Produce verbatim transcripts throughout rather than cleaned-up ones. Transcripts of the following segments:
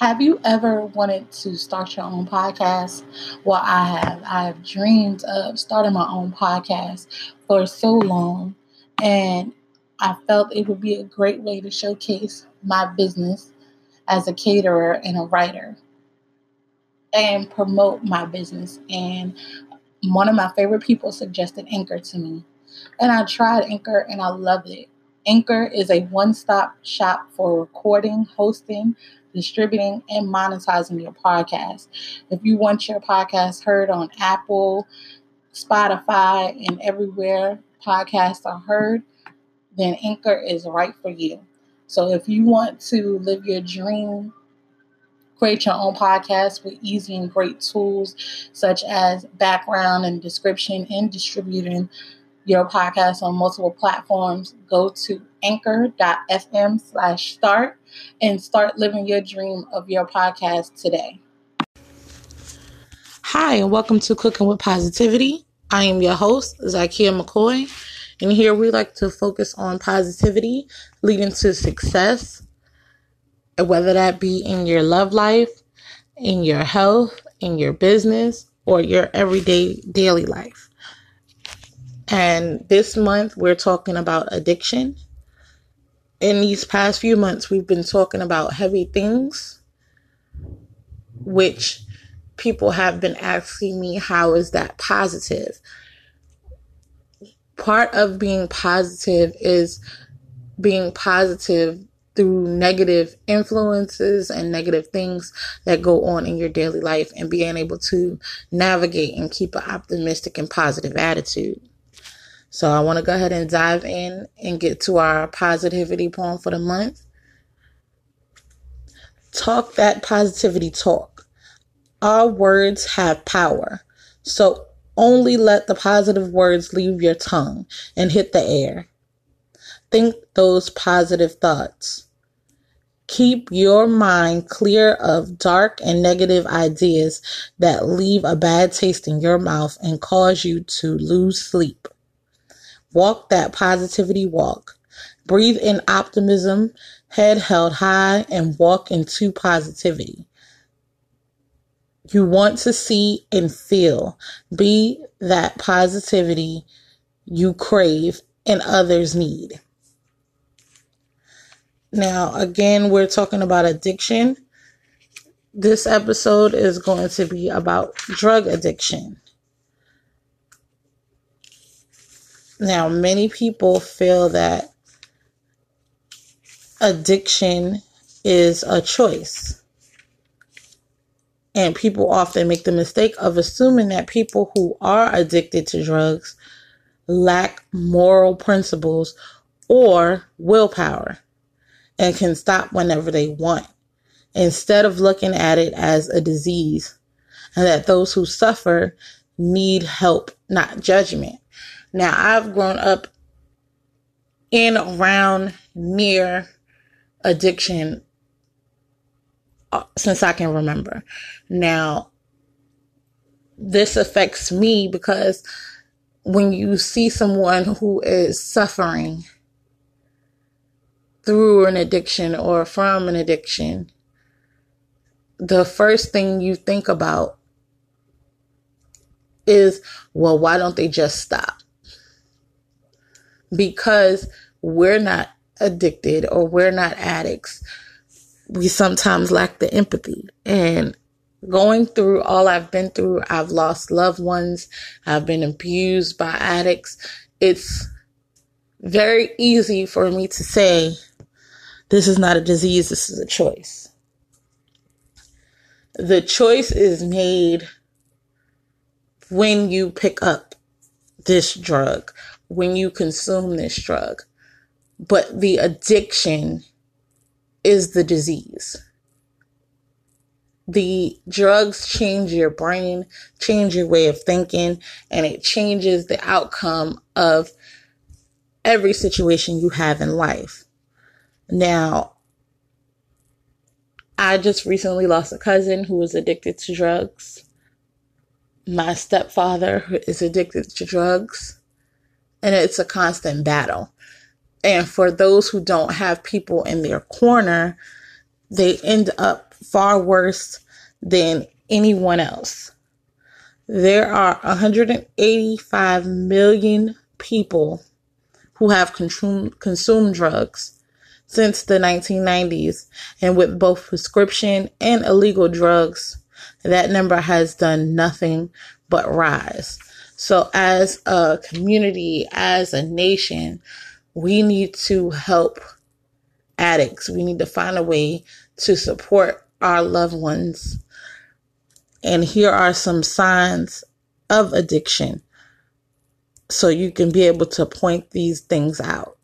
Have you ever wanted to start your own podcast? Well, I have. I have dreamed of starting my own podcast for so long, and I felt it would be a great way to showcase my business as a caterer and a writer and promote my business. And one of my favorite people suggested Anchor to me, and I tried Anchor and I loved it. Anchor is a one-stop shop for recording, hosting, distributing, and monetizing your podcast. If you want your podcast heard on Apple, Spotify, and everywhere podcasts are heard, then Anchor is right for you. So if you want to live your dream, create your own podcast with easy and great tools such as background and description and distributing your podcast on multiple platforms, go to anchor.fm slash start and start living your dream of your podcast today. Hi, and welcome to Cooking with Positivity. I am your host, Zakia McCoy, and here we like to focus on positivity leading to success, whether that be in your love life, in your health, in your business, or your everyday daily life. And this month, we're talking about addiction. In these past few months, we've been talking about heavy things, which people have been asking me, how is that positive? Part of being positive is being positive through negative influences and negative things that go on in your daily life and being able to navigate and keep an optimistic and positive attitude. So I want to go ahead and dive in and get to our positivity poem for the month. Talk that positivity talk. Our words have power. So only let the positive words leave your tongue and hit the air. Think those positive thoughts. Keep your mind clear of dark and negative ideas that leave a bad taste in your mouth and cause you to lose sleep. Walk that positivity walk. Breathe in optimism, head held high, and walk into positivity. You want to see and feel. Be that positivity you crave and others need. Now, again, we're talking about addiction. This episode is going to be about drug addiction. Now, many people feel that addiction is a choice. And people often make the mistake of assuming that people who are addicted to drugs lack moral principles or willpower and can stop whenever they want, instead of looking at it as a disease, and that those who suffer need help, not judgment. Now, I've grown up in, around, near addiction since I can remember. Now, this affects me because when you see someone who is suffering through an addiction or from an addiction, the first thing you think about is, well, why don't they just stop? Because we're not addicted or we're not addicts, we sometimes lack the empathy. And going through all I've been through, I've lost loved ones, I've been abused by addicts. It's very easy for me to say, this is not a disease, this is a choice. The choice is made when you pick up this drug, when you consume this drug, but the addiction is the disease. The drugs change your brain, change your way of thinking, and it changes the outcome of every situation you have in life. Now, I just recently lost a cousin who was addicted to drugs. My stepfather is addicted to drugs. And it's a constant battle. And for those who don't have people in their corner, they end up far worse than anyone else. There are one hundred eighty-five million people who have consumed, consumed drugs since the nineteen nineties, and with both prescription and illegal drugs, that number has done nothing but rise. So as a community, as a nation, we need to help addicts. We need to find a way to support our loved ones. And here are some signs of addiction, so you can be able to point these things out.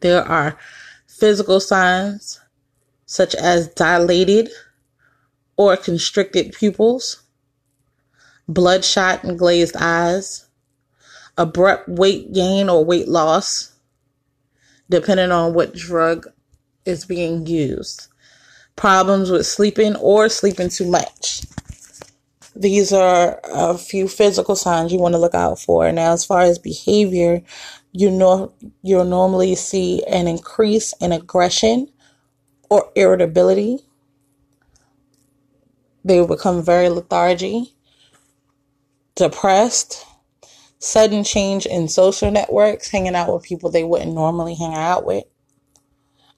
There are physical signs such as dilated or constricted pupils, bloodshot and glazed eyes, abrupt weight gain or weight loss, depending on what drug is being used. Problems with sleeping or sleeping too much. These are a few physical signs you want to look out for. Now, as far as behavior, you know, you'll normally see an increase in aggression or irritability. They become very lethargic, depressed, sudden change in social networks, hanging out with people they wouldn't normally hang out with,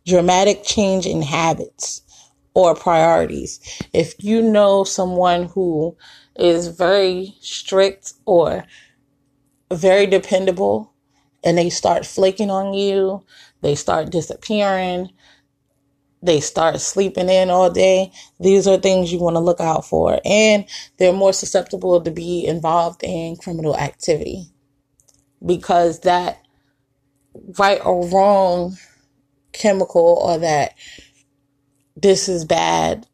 dramatic change in habits or priorities. If you know someone who is very strict or very dependable and they start flaking on you, they start disappearing, they start sleeping in all day, these are things you want to look out for. And they're more susceptible to be involved in criminal activity, because that right or wrong chemical, or that this is bad,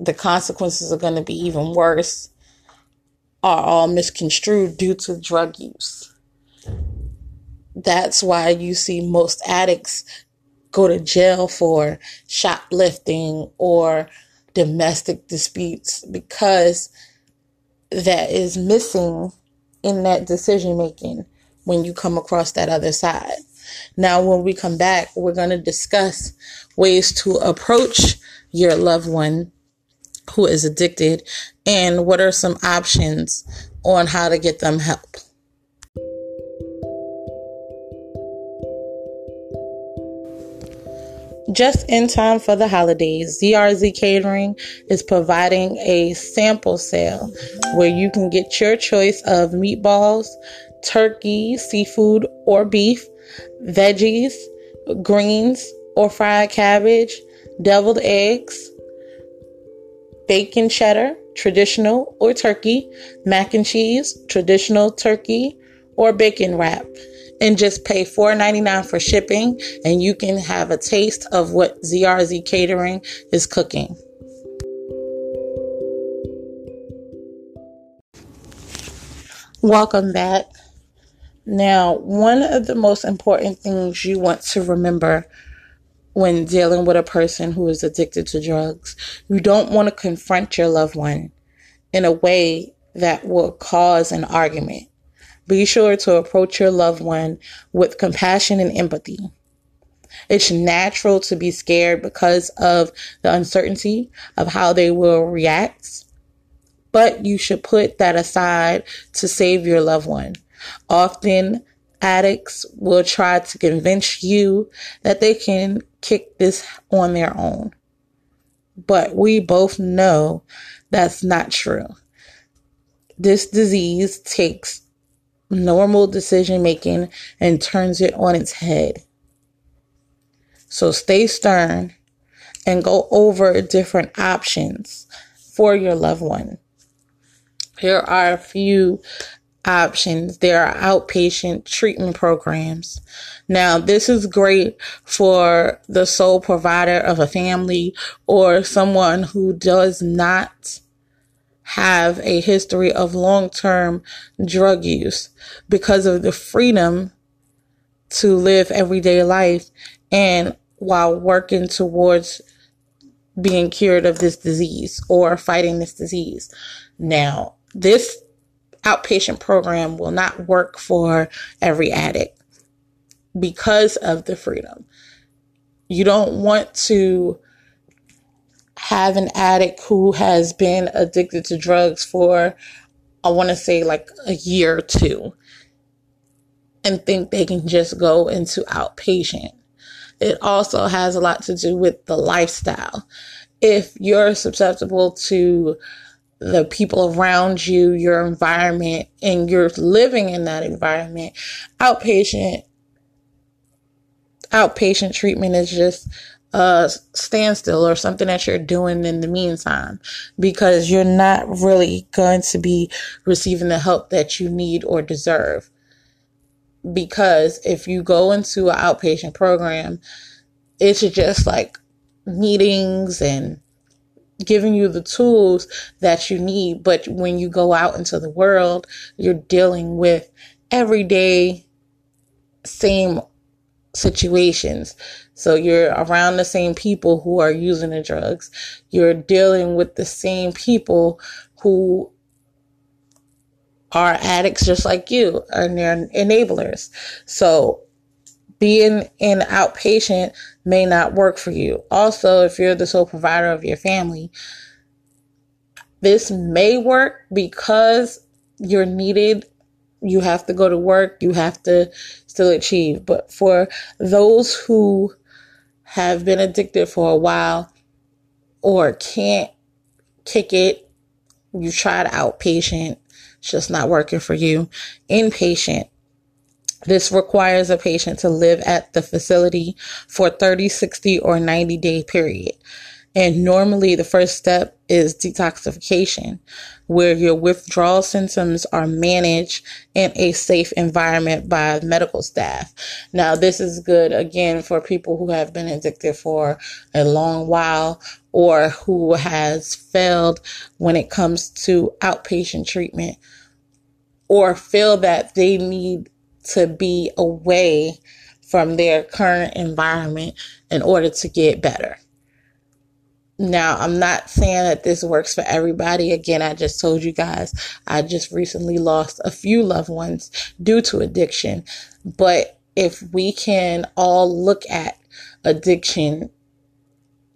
the consequences are going to be even worse, are all misconstrued due to drug use. That's why you see most addicts go to jail for shoplifting or domestic disputes, because that is missing in that decision making when you come across that other side. Now, when we come back, we're going to discuss ways to approach your loved one who is addicted and what are some options on how to get them help. Just in time for the holidays, Z R Z Catering is providing a sample sale where you can get your choice of meatballs, turkey, seafood or beef, veggies, greens or fried cabbage, deviled eggs, bacon cheddar, traditional or turkey, mac and cheese, traditional turkey or bacon wrap, and just pay four dollars and ninety-nine cents for shipping, and you can have a taste of what Z R Z Catering is cooking. Welcome back. Now, one of the most important things you want to remember when dealing with a person who is addicted to drugs, you don't want to confront your loved one in a way that will cause an argument. Be sure to approach your loved one with compassion and empathy. It's natural to be scared because of the uncertainty of how they will react, but you should put that aside to save your loved one. Often, addicts will try to convince you that they can kick this on their own, but we both know that's not true. This disease takes normal decision making and turns it on its head. So stay stern and go over different options for your loved one. Here are a few options. There are outpatient treatment programs. Now, this is great for the sole provider of a family or someone who does not have a history of long-term drug use, because of the freedom to live everyday life and while working towards being cured of this disease or fighting this disease. Now, this outpatient program will not work for every addict because of the freedom. You don't want to have an addict who has been addicted to drugs for, I want to say, like a year or two, and think they can just go into outpatient. It also has a lot to do with the lifestyle. If you're susceptible to the people around you, your environment, and you're living in that environment, outpatient outpatient treatment is just a standstill or something that you're doing in the meantime, because you're not really going to be receiving the help that you need or deserve. Because if you go into an outpatient program, it's just like meetings and giving you the tools that you need. But when you go out into the world, you're dealing with everyday same situations. So you're around the same people who are using the drugs. You're dealing with the same people who are addicts just like you, and they're enablers. So being in outpatient may not work for you. Also, if you're the sole provider of your family, this may work because you're needed. You have to go to work. You have to still achieve. But for those who have been addicted for a while or can't kick it, you tried outpatient. It's just not working for you. Inpatient. This requires a patient to live at the facility for thirty, sixty, or ninety day period. And normally the first step is detoxification, where your withdrawal symptoms are managed in a safe environment by medical staff. Now, this is good, again, for people who have been addicted for a long while or who has failed when it comes to outpatient treatment, or feel that they need to be away from their current environment in order to get better. Now, I'm not saying that this works for everybody. Again, I just told you guys, I just recently lost a few loved ones due to addiction. But if we can all look at addiction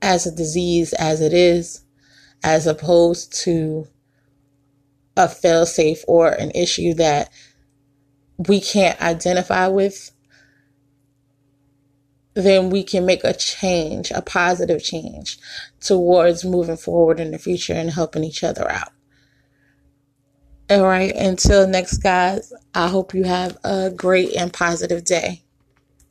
as a disease as it is, as opposed to a failsafe or an issue that we can't identify with, then we can make a change, a positive change towards moving forward in the future and helping each other out. All right. Until next, guys, I hope you have a great and positive day.